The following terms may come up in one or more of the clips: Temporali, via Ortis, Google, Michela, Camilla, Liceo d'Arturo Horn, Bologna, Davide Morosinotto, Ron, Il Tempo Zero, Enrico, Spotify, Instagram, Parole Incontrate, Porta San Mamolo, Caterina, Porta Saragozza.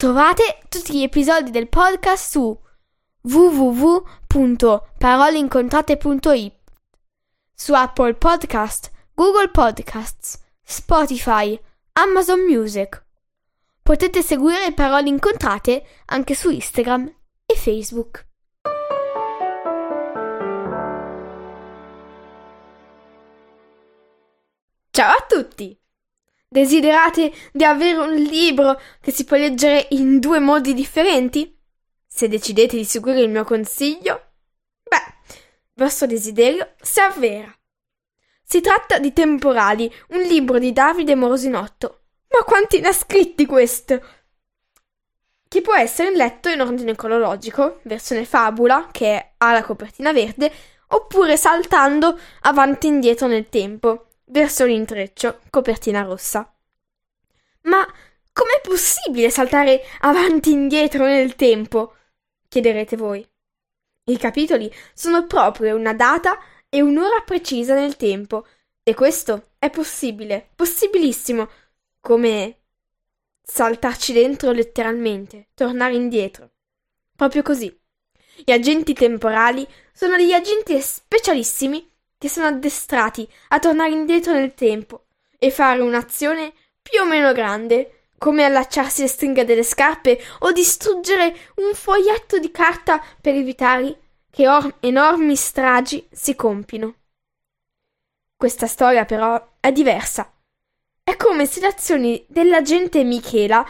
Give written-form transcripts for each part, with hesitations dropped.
Trovate tutti gli episodi del podcast su www.paroleincontrate.it, su Apple Podcast, Google Podcasts, Spotify, Amazon Music. Potete seguire Parole Incontrate anche su Instagram e Facebook. Ciao a tutti! Desiderate di avere un libro che si può leggere in due modi differenti? Se decidete di seguire il mio consiglio, beh, il vostro desiderio si avvera. Si tratta di Temporali, un libro di Davide Morosinotto. Ma quanti ne ha scritti questo! Che può essere letto in ordine cronologico, versione fabula, che ha la copertina verde, oppure saltando avanti e indietro nel tempo, verso l'intreccio, copertina rossa. Ma com'è possibile saltare avanti e indietro nel tempo? Chiederete voi. I capitoli sono proprio una data e un'ora precisa nel tempo, e questo è possibile, possibilissimo, come saltarci dentro letteralmente, tornare indietro. Proprio così. Gli agenti temporali sono degli agenti specialissimi che sono addestrati a tornare indietro nel tempo e fare un'azione più o meno grande, come allacciarsi le stringhe delle scarpe o distruggere un foglietto di carta per evitare che enormi stragi si compino. Questa storia però è diversa. È come se le azioni dell'agente Michela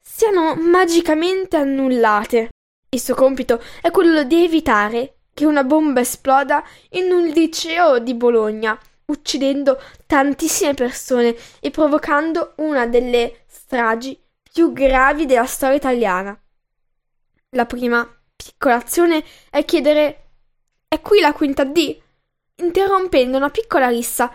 siano magicamente annullate. Il suo compito è quello di evitare che una bomba esploda in un liceo di Bologna, uccidendo tantissime persone e provocando una delle stragi più gravi della storia italiana. La prima piccola azione è chiedere «È qui la quinta D?», interrompendo una piccola rissa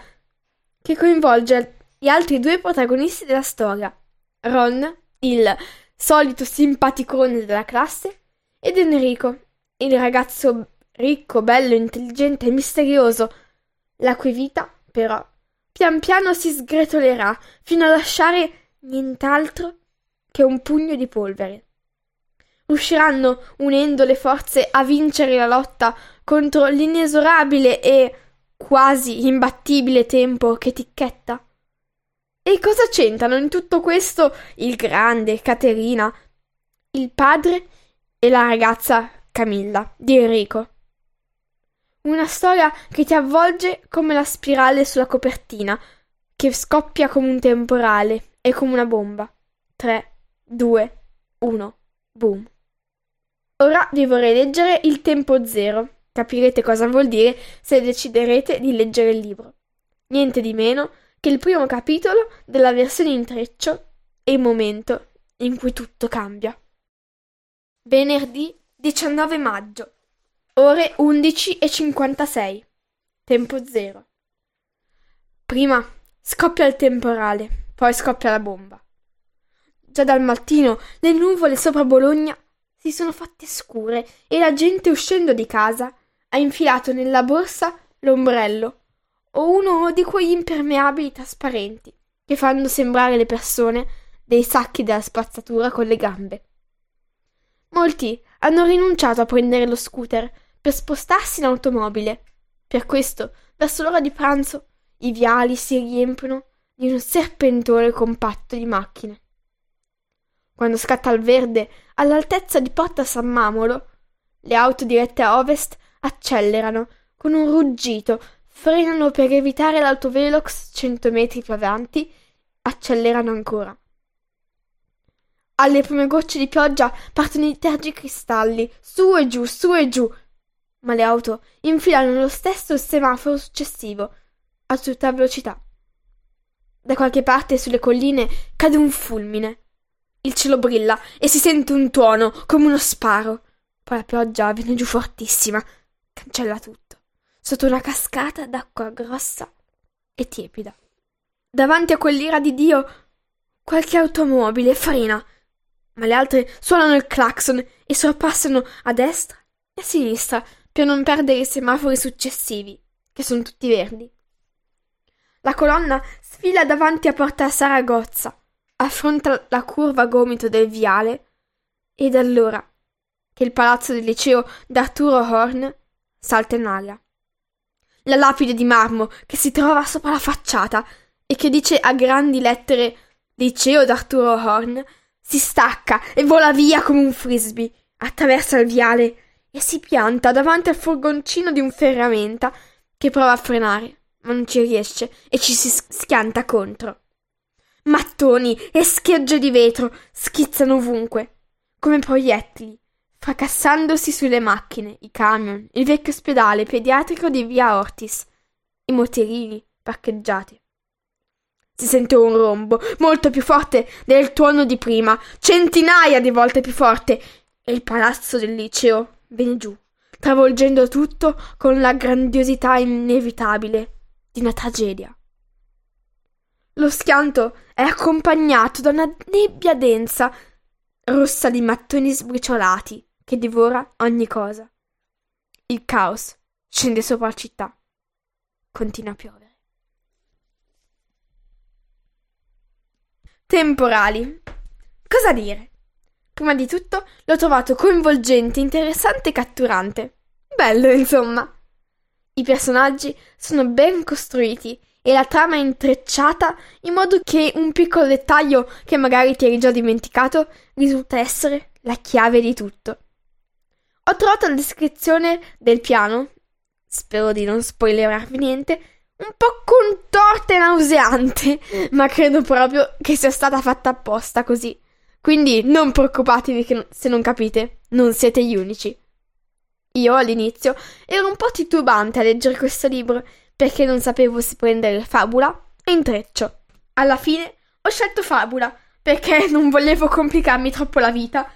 che coinvolge gli altri due protagonisti della storia, Ron, il solito simpaticone della classe, ed Enrico, il ragazzo ricco, bello, intelligente e misterioso, la cui vita, però, pian piano si sgretolerà fino a lasciare nient'altro che un pugno di polvere. Riusciranno, unendo le forze, a vincere la lotta contro l'inesorabile e quasi imbattibile tempo che ticchetta? E cosa c'entrano in tutto questo il grande Caterina, il padre e la ragazza Camilla di Enrico? Una storia che ti avvolge come la spirale sulla copertina, che scoppia come un temporale e come una bomba. 3, 2, 1, boom. Ora vi vorrei leggere Il Tempo Zero. Capirete cosa vuol dire se deciderete di leggere il libro. Niente di meno che il primo capitolo della versione intreccio e il momento in cui tutto cambia. Venerdì 19 maggio. Ore 11:56. Tempo zero. Prima scoppia il temporale, poi scoppia la bomba. Già dal mattino le nuvole sopra Bologna si sono fatte scure e la gente uscendo di casa ha infilato nella borsa l'ombrello o uno di quegli impermeabili trasparenti che fanno sembrare le persone dei sacchi della spazzatura con le gambe. Molti hanno rinunciato a prendere lo scooter per spostarsi in automobile. Per questo, verso l'ora di pranzo, i viali si riempiono di un serpentone compatto di macchine. Quando scatta il verde, all'altezza di Porta San Mamolo, le auto dirette a ovest accelerano con un ruggito, frenano per evitare l'autovelox 100 metri più avanti, accelerano ancora. Alle prime gocce di pioggia partono i tergicristalli, su e giù, ma le auto infilano lo stesso semaforo successivo, a tutta velocità. Da qualche parte sulle colline cade un fulmine. Il cielo brilla e si sente un tuono, come uno sparo. Poi la pioggia viene giù fortissima, cancella tutto, sotto una cascata d'acqua grossa e tiepida. Davanti a quell'ira di Dio, qualche automobile frena, ma le altre suonano il clacson e sorpassano a destra e a sinistra per non perdere i semafori successivi, che sono tutti verdi. La colonna sfila davanti a Porta Saragozza, affronta la curva a gomito del viale, ed allora che il palazzo del liceo d'Arturo Horn salta in aria. La lapide di marmo che si trova sopra la facciata e che dice a grandi lettere Liceo d'Arturo Horn si stacca e vola via come un frisbee, attraversa il viale e si pianta davanti al furgoncino di un ferramenta che prova a frenare, ma non ci riesce e ci si schianta contro. Mattoni e schegge di vetro schizzano ovunque, come proiettili, fracassandosi sulle macchine, i camion, il vecchio ospedale pediatrico di via Ortis, i motorini parcheggiati. Si sente un rombo, molto più forte del tuono di prima, centinaia di volte più forte, e il palazzo del liceo viene giù, travolgendo tutto con la grandiosità inevitabile di una tragedia. Lo schianto è accompagnato da una nebbia densa, rossa di mattoni sbriciolati, che divora ogni cosa. Il caos scende sopra la città. Continua a piovere. Temporali. Cosa dire? Prima di tutto l'ho trovato coinvolgente, interessante e catturante. Bello, insomma. I personaggi sono ben costruiti e la trama è intrecciata in modo che un piccolo dettaglio che magari ti eri già dimenticato risulta essere la chiave di tutto. Ho trovato la descrizione del piano, spero di non spoilerarvi niente, un po' contorta e nauseante, ma credo proprio che sia stata fatta apposta così. Quindi non preoccupatevi che se non capite, non siete gli unici. Io all'inizio ero un po' titubante a leggere questo libro, perché non sapevo se prendere fabula e intreccio. Alla fine ho scelto fabula, perché non volevo complicarmi troppo la vita,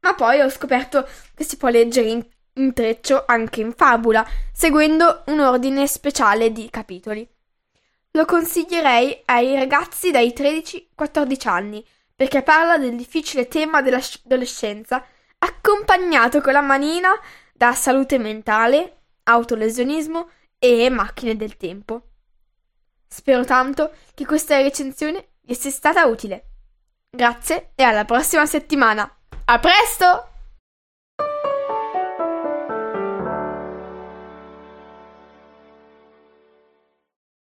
ma poi ho scoperto che si può leggere intreccio anche in fabula, seguendo un ordine speciale di capitoli. Lo consiglierei ai ragazzi dai 13-14 anni, perché parla del difficile tema dell'adolescenza, accompagnato con la manina da salute mentale, autolesionismo e macchine del tempo. Spero tanto che questa recensione vi sia stata utile. Grazie e alla prossima settimana. A presto!